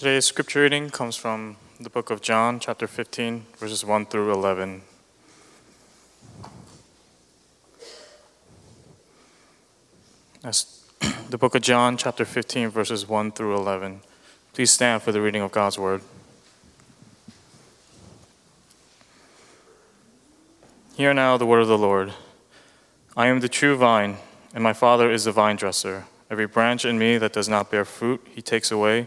Today's scripture reading comes from the book of John, chapter 15, verses 1 through 11. That's the book of John, chapter 15, verses 1 through 11. Please stand for the reading of God's word. Hear now the word of the Lord. I am the true vine, and my Father is the vine dresser. Every branch in me that does not bear fruit, he takes away.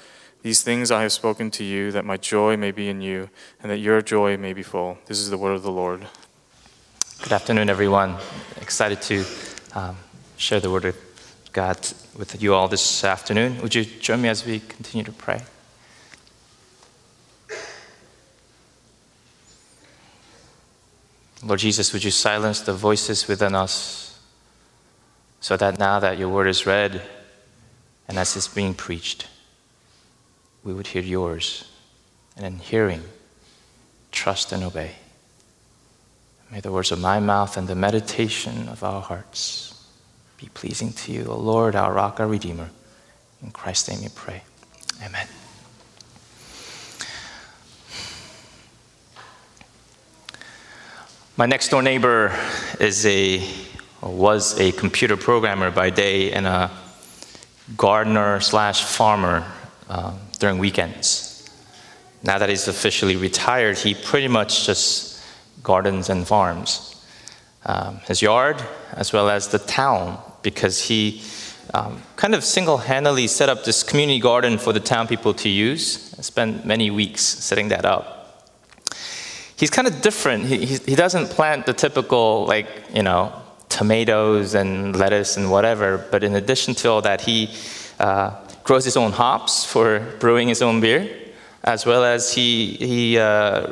These things I have spoken to you, that my joy may be in you, and that your joy may be full. This is the word of the Lord. Good afternoon, everyone. Excited to share the word of God with you all this afternoon. Would you join me as we continue to pray? Lord Jesus, would you silence the voices within us, so that now that your word is read, and as it's being preached, we would hear yours, and in hearing, trust and obey. May the words of my mouth and the meditation of our hearts be pleasing to you, O Lord, our rock, our redeemer. In Christ's name we pray. Amen. My next door neighbor was a computer programmer by day and a gardener/farmer. During weekends. Now that he's officially retired, he pretty much just gardens and farms. His yard, as well as the town, because he kind of single-handedly set up this community garden for the town people to use. I spent many weeks setting that up. He's kind of different. He doesn't plant the typical, tomatoes and lettuce and whatever, but in addition to all that, he grows his own hops for brewing his own beer, as well as he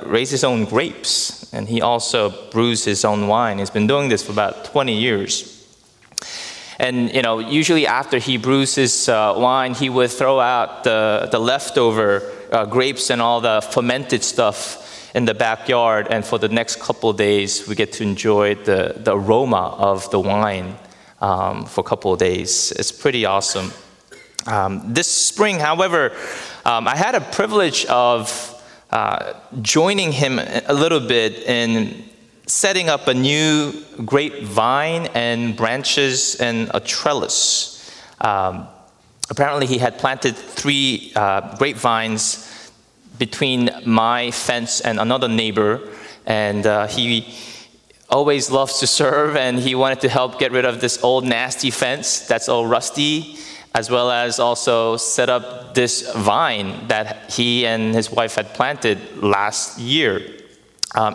raises his own grapes, and he also brews his own wine. He's been doing this for about 20 years. And, usually after he brews his wine, he would throw out the leftover grapes and all the fermented stuff in the backyard, and for the next couple of days, we get to enjoy the aroma of the wine for a couple of days. It's pretty awesome. This spring, however, I had a privilege of joining him a little bit in setting up a new grapevine and branches and a trellis. Apparently, he had planted 3 grapevines between my fence and another neighbor, and he always loves to serve, and he wanted to help get rid of this old nasty fence that's all rusty, as well as also set up this vine that he and his wife had planted last year.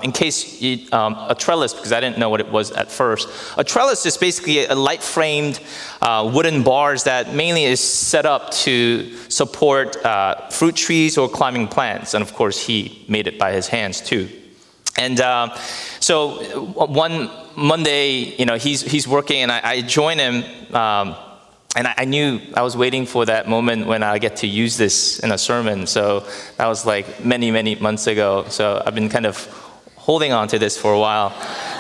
In case a trellis, because I didn't know what it was at first. A trellis is basically a light-framed wooden bars that mainly is set up to support fruit trees or climbing plants. And of course, he made it by his hands too. And so one Monday, he's working, and I join him. And I knew I was waiting for that moment when I get to use this in a sermon. So that was many, many months ago. So I've been kind of holding on to this for a while.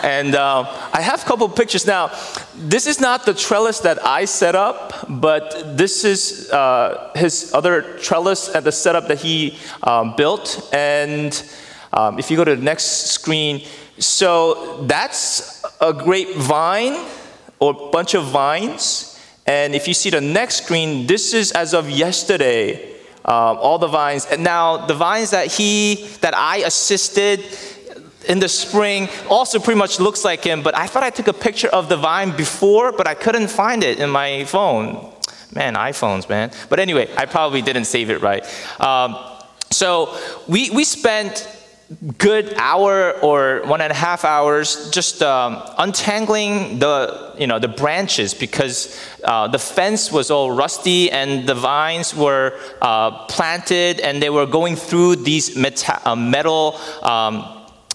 And I have a couple pictures now. This is not the trellis that I set up, but this is his other trellis at the setup that he built. And if you go to the next screen, so that's a grapevine or a bunch of vines. And if you see the next screen, this is as of yesterday, all the vines. And now the vines that I assisted in the spring also pretty much looks like him, but I thought I took a picture of the vine before, but I couldn't find it in my phone. Man, iPhones, man. But anyway, I probably didn't save it right. So we spent good hour or 1.5 hours just untangling the branches because the fence was all rusty and the vines were planted and they were going through these metal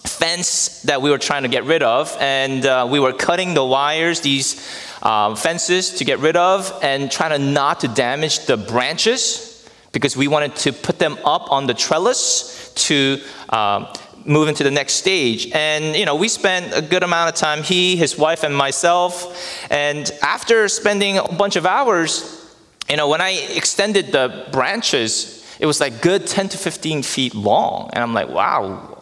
fence that we were trying to get rid of, and we were cutting the wires, these fences to get rid of, and trying to not to damage the branches, because we wanted to put them up on the trellis to move into the next stage. And we spent a good amount of time, he, his wife, and myself. And after spending a bunch of hours, when I extended the branches, it was like good 10 to 15 feet long. And I'm like, wow,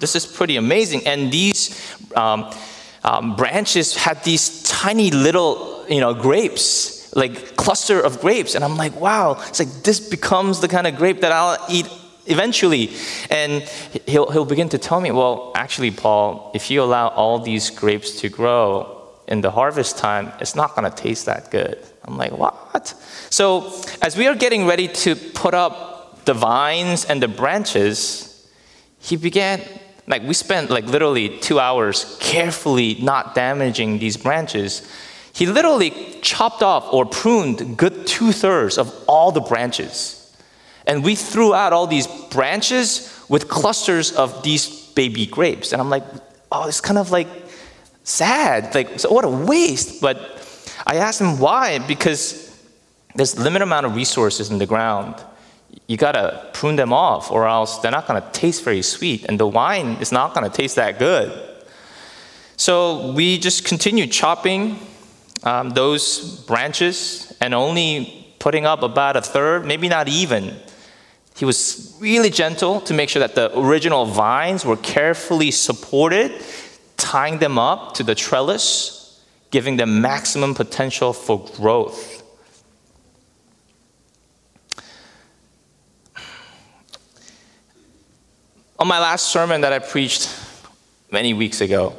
this is pretty amazing. And these branches had these tiny little grapes, like cluster of grapes. And I'm like, wow, it's like this becomes the kind of grape that I'll eat eventually. And he'll begin to tell me, well, actually, Paul, if you allow all these grapes to grow in the harvest time, it's not going to taste that good. I'm like, what? So as we are getting ready to put up the vines and the branches, he began, we spent literally 2 hours carefully not damaging these branches. He literally chopped off or pruned good 2/3 of all the branches. And we threw out all these branches with clusters of these baby grapes. And I'm like, oh, it's kind of sad. So what a waste. But I asked him why, because there's a limited amount of resources in the ground. You got to prune them off or else they're not going to taste very sweet. And the wine is not going to taste that good. So we just continued chopping those branches and only putting up about 1/3, maybe not even. He was really gentle to make sure that the original vines were carefully supported, tying them up to the trellis, giving them maximum potential for growth. On my last sermon that I preached many weeks ago,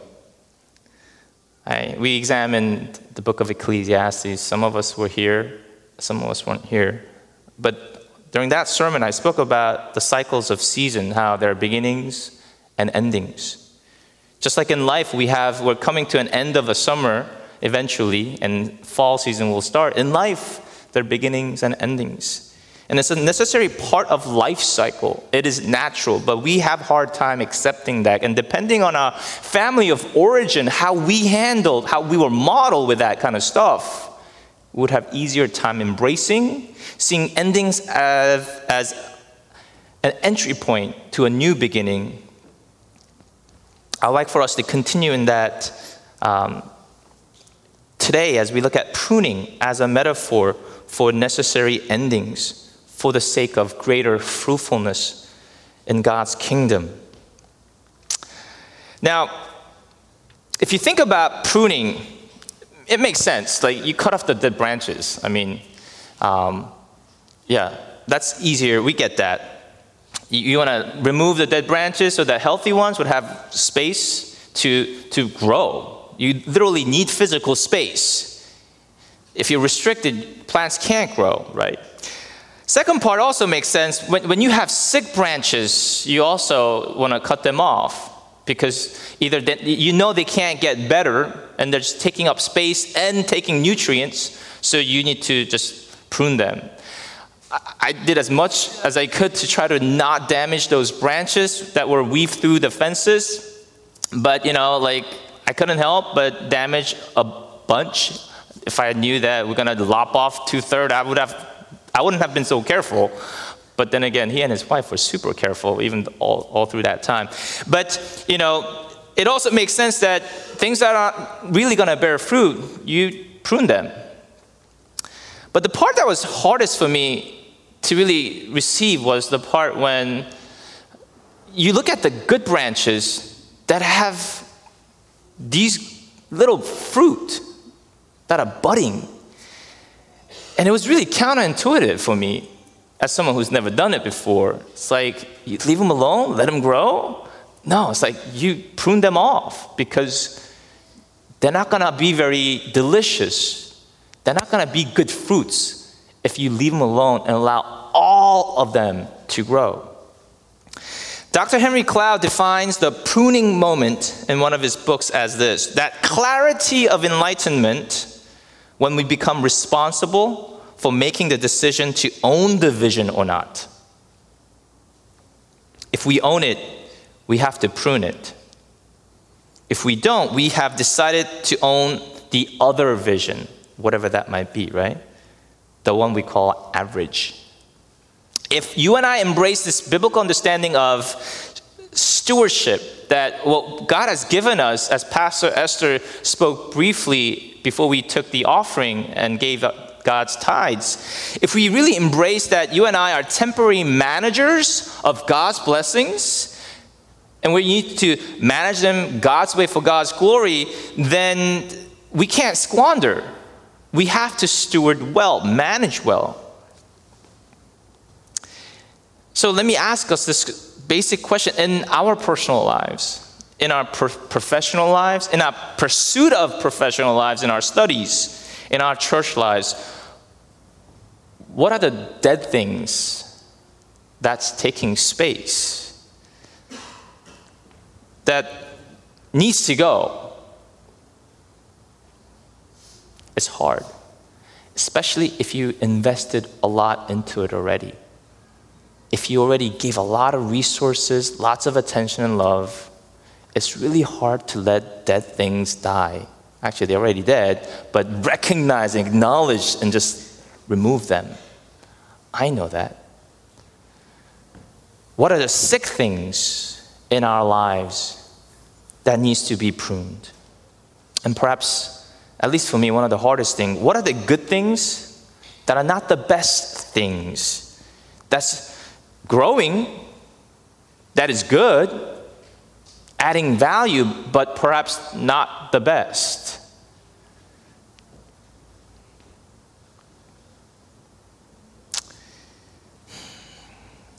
we examined the book of Ecclesiastes. Some of us were here, some of us weren't here. But during that sermon, I spoke about the cycles of season, how there are beginnings and endings. Just like in life, we're coming to an end of a summer eventually, and fall season will start. In life, there are beginnings and endings. And it's a necessary part of life cycle. It is natural, but we have a hard time accepting that. And depending on our family of origin, how we were modeled with that kind of stuff, we would have easier time embracing, seeing endings as an entry point to a new beginning. I'd like for us to continue in that today as we look at pruning as a metaphor for necessary endings, for the sake of greater fruitfulness in God's kingdom. Now, if you think about pruning, it makes sense. You cut off the dead branches. That's easier. We get that. You want to remove the dead branches so that healthy ones would have space to grow. You literally need physical space. If you're restricted, plants can't grow, right? Second part also makes sense. When you have sick branches, you also want to cut them off because either they can't get better and they're just taking up space and taking nutrients, so you need to just prune them. I did as much as I could to try to not damage those branches that were weaved through the fences, but I couldn't help but damage a bunch. If I knew that we're going to lop off 2/3, I wouldn't have been so careful. But then again, he and his wife were super careful even all through that time. But, it also makes sense that things that aren't really going to bear fruit, you prune them. But the part that was hardest for me to really receive was the part when you look at the good branches that have these little fruit that are budding. And it was really counterintuitive for me. as someone who's never done it before, it's like, you leave them alone, let them grow? No, it's like you prune them off because they're not going to be very delicious. They're not going to be good fruits if you leave them alone and allow all of them to grow. Dr. Henry Cloud defines the pruning moment in one of his books as this: that clarity of enlightenment when we become responsible for making the decision to own the vision or not. If we own it, we have to prune it. If we don't, we have decided to own the other vision, whatever that might be, right? The one we call average. If you and I embrace this biblical understanding of stewardship, that what God has given us, as Pastor Esther spoke briefly before we took the offering and gave God's tithes, if we really embrace that you and I are temporary managers of God's blessings, and we need to manage them God's way for God's glory, then we can't squander. We have to steward well, manage well. So let me ask us this basic question in our personal lives, in our professional lives, in our pursuit of professional lives, in our studies, in our church lives. What are the dead things that's taking space that needs to go? It's hard, especially if you invested a lot into it already. If you already gave a lot of resources, lots of attention and love, it's really hard to let dead things die. Actually, they're already dead, but recognize and acknowledge and just remove them. I know that. What are the sick things in our lives that needs to be pruned? And perhaps, at least for me, one of the hardest things, what are the good things that are not the best things? That's growing, that is good, adding value, but perhaps not the best.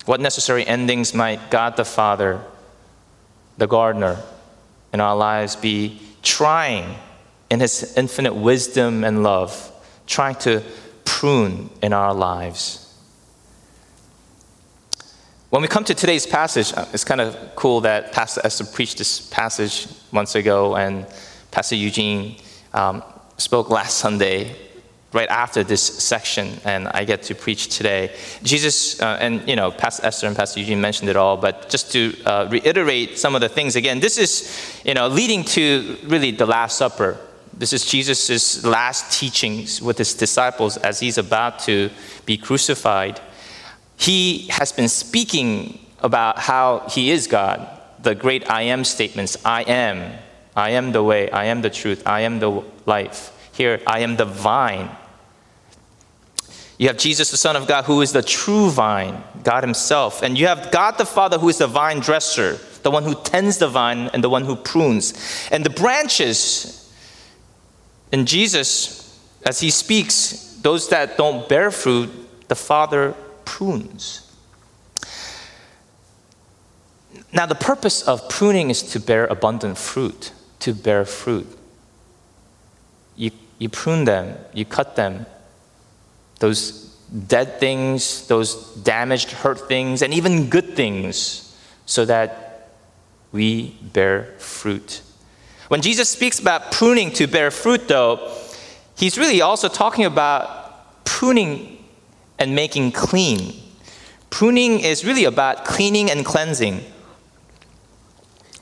What necessary endings might God the Father, the gardener, in our lives be trying in his infinite wisdom and love, trying to prune in our lives? When we come to today's passage, it's kind of cool that Pastor Esther preached this passage months ago, and Pastor Eugene spoke last Sunday right after this section, and I get to preach today. Jesus, and you know, Pastor Esther and Pastor Eugene mentioned it all, but just to reiterate some of the things again, this is, you know, leading to really the Last Supper. This is Jesus' last teachings with his disciples as he's about to be crucified. He has been speaking about how he is God, the great I am statements. I am the way, I am the truth, I am the life. Here, I am the vine. You have Jesus, the Son of God, who is the true vine, God himself. And you have God the Father, who is the vine dresser, the one who tends the vine and the one who prunes. And the branches in Jesus, as he speaks, those that don't bear fruit, the Father prunes. Now, the purpose of pruning is to bear abundant fruit, to bear fruit. You prune them, you cut them, those dead things, those damaged, hurt things, and even good things, so that we bear fruit. When Jesus speaks about pruning to bear fruit, though, he's really also talking about pruning and making clean. Pruning is really about cleaning and cleansing.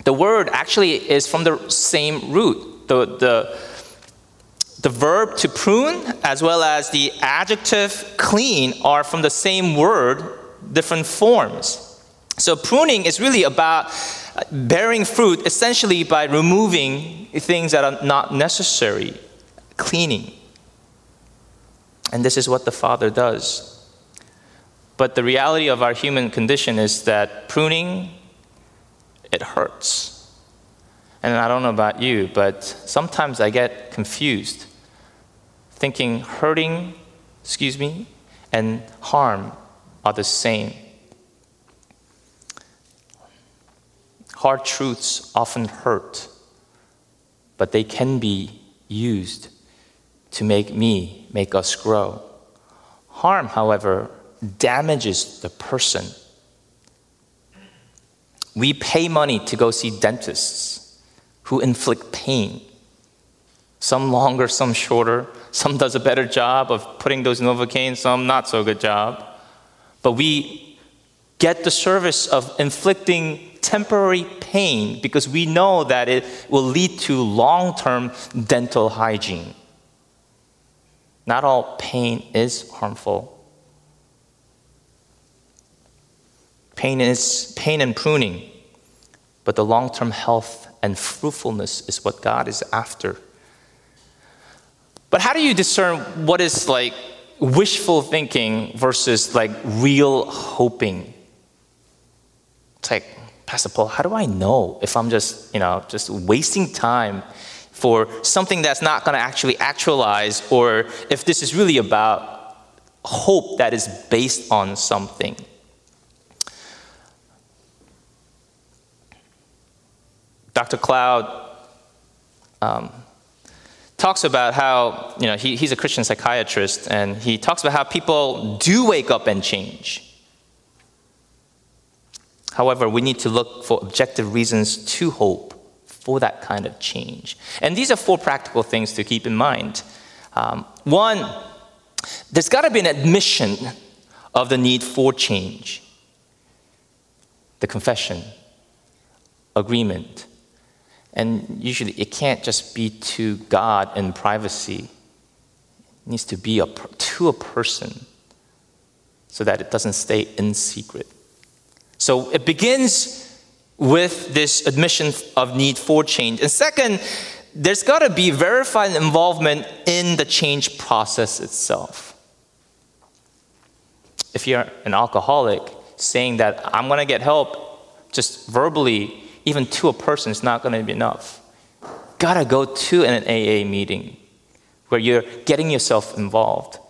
The word actually is from the same root. The verb to prune as well as the adjective clean are from the same word, different forms. So pruning is really about bearing fruit essentially by removing things that are not necessary, cleaning. And this is what the Father does. But the reality of our human condition is that pruning, it hurts. And I don't know about you, but sometimes I get confused, thinking hurting and harm are the same. Hard truths often hurt, but they can be used to make us grow. Harm, however, damages the person. We pay money to go see dentists who inflict pain. Some longer, some shorter. Some does a better job of putting those Novocaine, some not so good job. But we get the service of inflicting temporary pain because we know that it will lead to long-term dental hygiene. Not all pain is harmful. Pain and pruning, but the long-term health and fruitfulness is what God is after. But how do you discern what is like wishful thinking versus like real hoping? It's like, Pastor Paul, how do I know if I'm just wasting time for something that's not going to actually actualize, or if this is really about hope that is based on something? Dr. Cloud talks about how, he's a Christian psychiatrist, and he talks about how people do wake up and change. However, we need to look for objective reasons to hope for that kind of change. And these are four practical things to keep in mind. One, there's got to be an admission of the need for change. The confession, agreement. And usually it can't just be to God in privacy. It needs to be to a person so that it doesn't stay in secret. So it begins with this admission of need for change. And second, there's got to be verified involvement in the change process itself. If you're an alcoholic, saying that I'm going to get help just verbally, even to a person, is not going to be enough. Got to go to an AA meeting where you're getting yourself involved.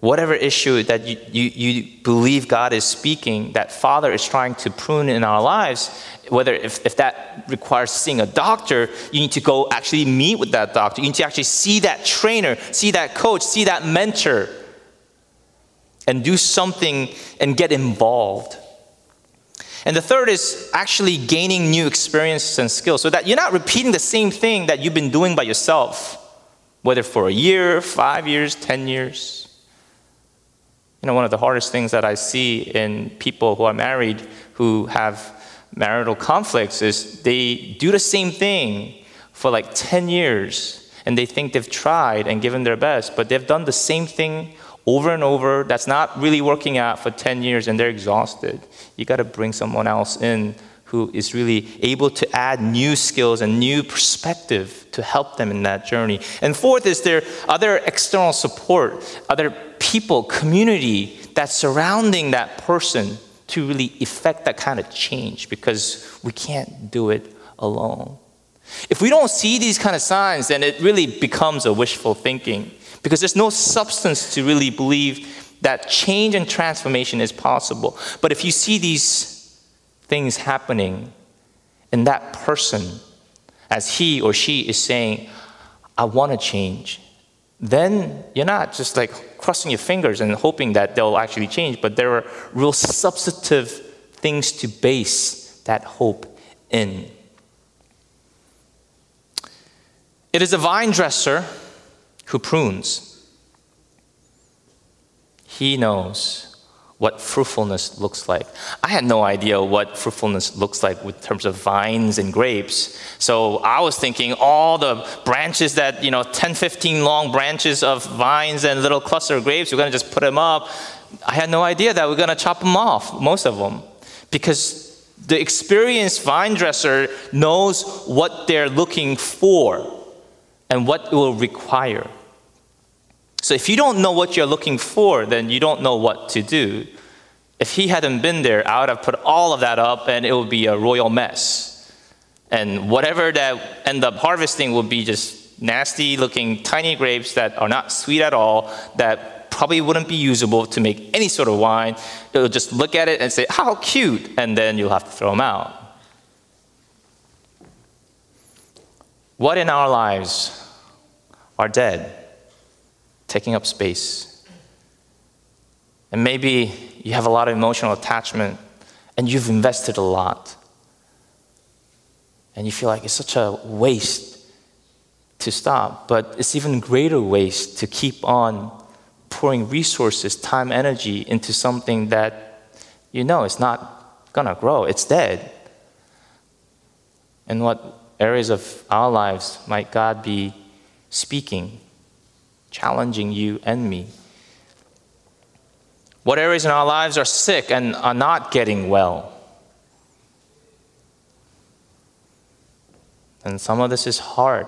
Whatever issue that you believe God is speaking, that Father is trying to prune in our lives, whether if that requires seeing a doctor, you need to go actually meet with that doctor. You need to actually see that trainer, see that coach, see that mentor, and do something and get involved. And the third is actually gaining new experiences and skills so that you're not repeating the same thing that you've been doing by yourself, whether for a year, 5 years, 10 years. One of the hardest things that I see in people who are married, who have marital conflicts, is they do the same thing for like 10 years, and they think they've tried and given their best, but they've done the same thing over and over that's not really working out for 10 years, and they're exhausted. You got to bring someone else in who is really able to add new skills and new perspective to help them in that journey. And fourth is there other external support, other people, community that's surrounding that person to really effect that kind of change, because we can't do it alone. If we don't see these kind of signs, then it really becomes a wishful thinking, because there's no substance to really believe that change and transformation is possible. But if you see these things happening in that person as he or she is saying, I want to change, then you're not just like crossing your fingers and hoping that they'll actually change, but there are real substantive things to base that hope in. It is a vine dresser who prunes. He knows what fruitfulness looks like. I had no idea what fruitfulness looks like in terms of vines and grapes. So I was thinking all the branches that, 10, 15 long branches of vines and little cluster of grapes, we're going to just put them up. I had no idea that we're going to chop them off, most of them, because the experienced vine dresser knows what they're looking for and what it will require. So if you don't know what you're looking for, then you don't know what to do. If he hadn't been there, I would have put all of that up, and it would be a royal mess. And whatever that end up harvesting will be just nasty looking tiny grapes that are not sweet at all, that probably wouldn't be usable to make any sort of wine. You'll just look at it and say, how cute, and then you'll have to throw them out. What in our lives are dead, taking up space? And maybe you have a lot of emotional attachment and you've invested a lot. And you feel like it's such a waste to stop, but it's even greater waste to keep on pouring resources, time, energy into something that you know it's not gonna grow, it's dead. And what areas of our lives might God be speaking, challenging you and me? What areas in our lives are sick and are not getting well? And some of this is hard.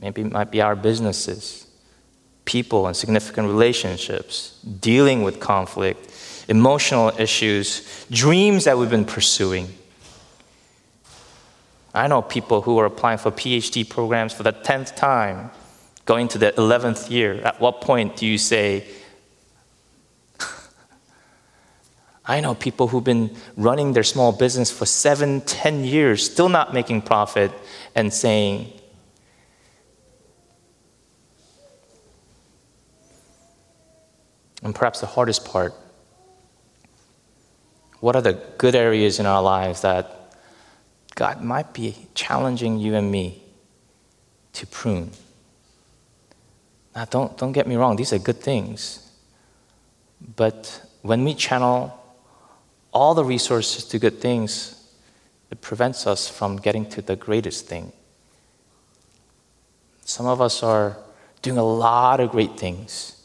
Maybe it might be our businesses, people and significant relationships, dealing with conflict, emotional issues, dreams that we've been pursuing. I know people who are applying for PhD programs for the 10th time, going to the 11th year. At what point do you say, I know people who've been running their small business for 7, 10 years, still not making profit, and saying, and perhaps the hardest part, what are the good areas in our lives that God might be challenging you and me to prune? Now, don't get me wrong, these are good things. But when we channel all the resources to good things, it prevents us from getting to the greatest thing. Some of us are doing a lot of great things,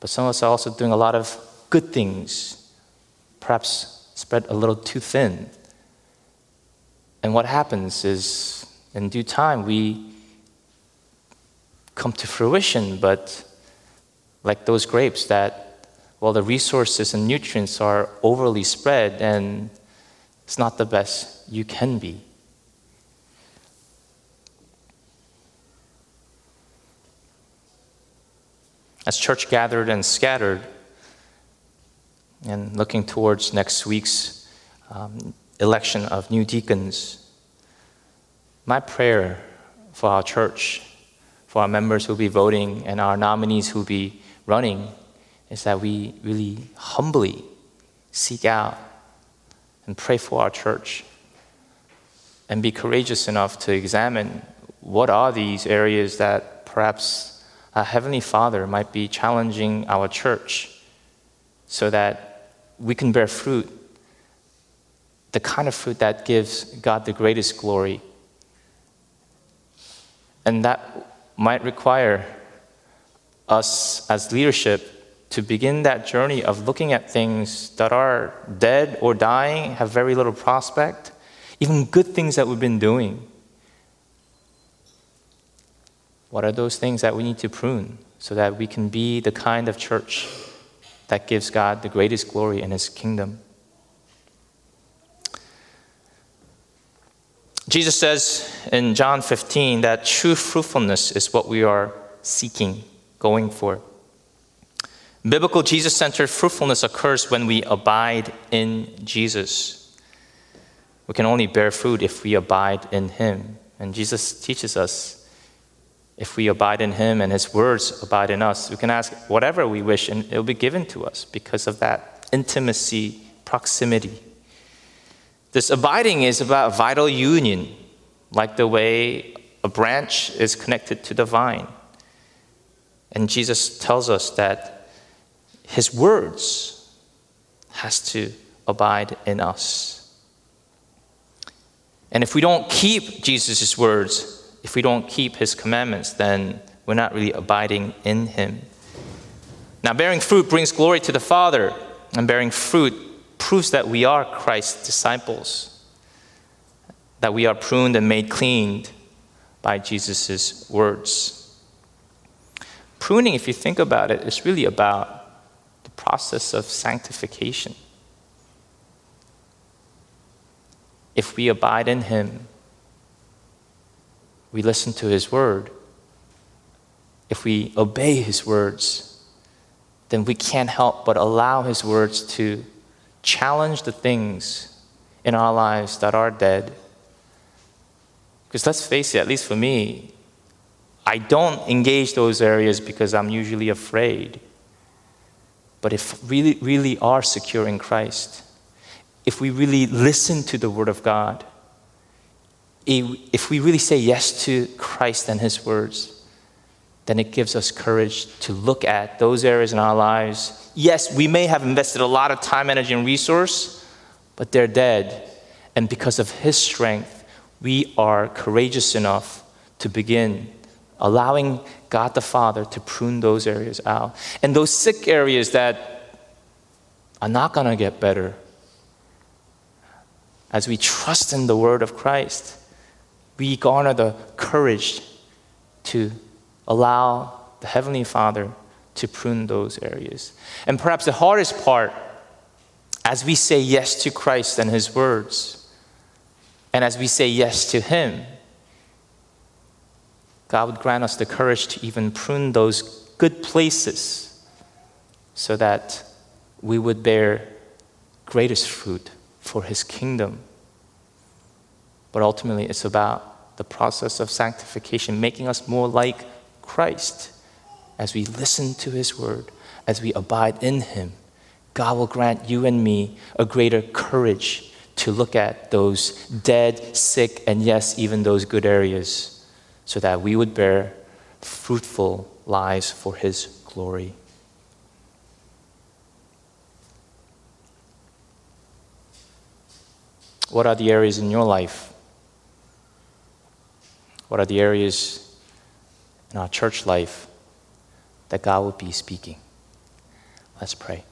but some of us are also doing a lot of good things, perhaps spread a little too thin. And what happens is, in due time, we come to fruition, but like those grapes that, well, the resources and nutrients are overly spread, and it's not the best you can be. As church gathered and scattered, and looking towards next week's election of new deacons, my prayer for our church, for our members who will be voting and our nominees who will be running, is that we really humbly seek out and pray for our church and be courageous enough to examine what are these areas that perhaps our Heavenly Father might be challenging our church so that we can bear fruit, the kind of fruit that gives God the greatest glory. And that might require us as leadership to begin that journey of looking at things that are dead or dying, have very little prospect, even good things that we've been doing. What are those things that we need to prune so that we can be the kind of church that gives God the greatest glory in His kingdom? Jesus says in John 15 that true fruitfulness is what we are seeking, going for. Biblical Jesus-centered fruitfulness occurs when we abide in Jesus. We can only bear fruit if we abide in Him. And Jesus teaches us, if we abide in Him and His words abide in us, we can ask whatever we wish and it will be given to us because of that intimacy, proximity. This abiding is about vital union, like the way a branch is connected to the vine. And Jesus tells us that His words has to abide in us. And if we don't keep Jesus' words, if we don't keep His commandments, then we're not really abiding in Him. Now, bearing fruit brings glory to the Father, and bearing fruit proves that we are Christ's disciples, that we are pruned and made clean by Jesus' words. Pruning, if you think about it, is really about the process of sanctification. If we abide in Him, we listen to his word, if we obey his words, then we can't help but allow his words to challenge the things in our lives that are dead. Because let's face it, at least for me, I don't engage those areas because I'm usually afraid. But if we really are secure in Christ, if we really listen to the Word of God, if we really say yes to Christ and his words, then it gives us courage to look at those areas in our lives. Yes, we may have invested a lot of time, energy, and resource, but they're dead. And because of his strength, we are courageous enough to begin allowing God the Father to prune those areas out. And those sick areas that are not going to get better, as we trust in the word of Christ, we garner the courage to allow the Heavenly Father to prune those areas. And perhaps the hardest part, as we say yes to Christ and his words, and as we say yes to him, God would grant us the courage to even prune those good places so that we would bear greatest fruit for his kingdom. But ultimately, it's about the process of sanctification, making us more like Christ. As we listen to his word, as we abide in him, God will grant you and me a greater courage to look at those dead, sick, and yes, even those good areas, so that we would bear fruitful lives for his glory. What are the areas in your life? What are the areas in our church life that God would be speaking? Let's pray.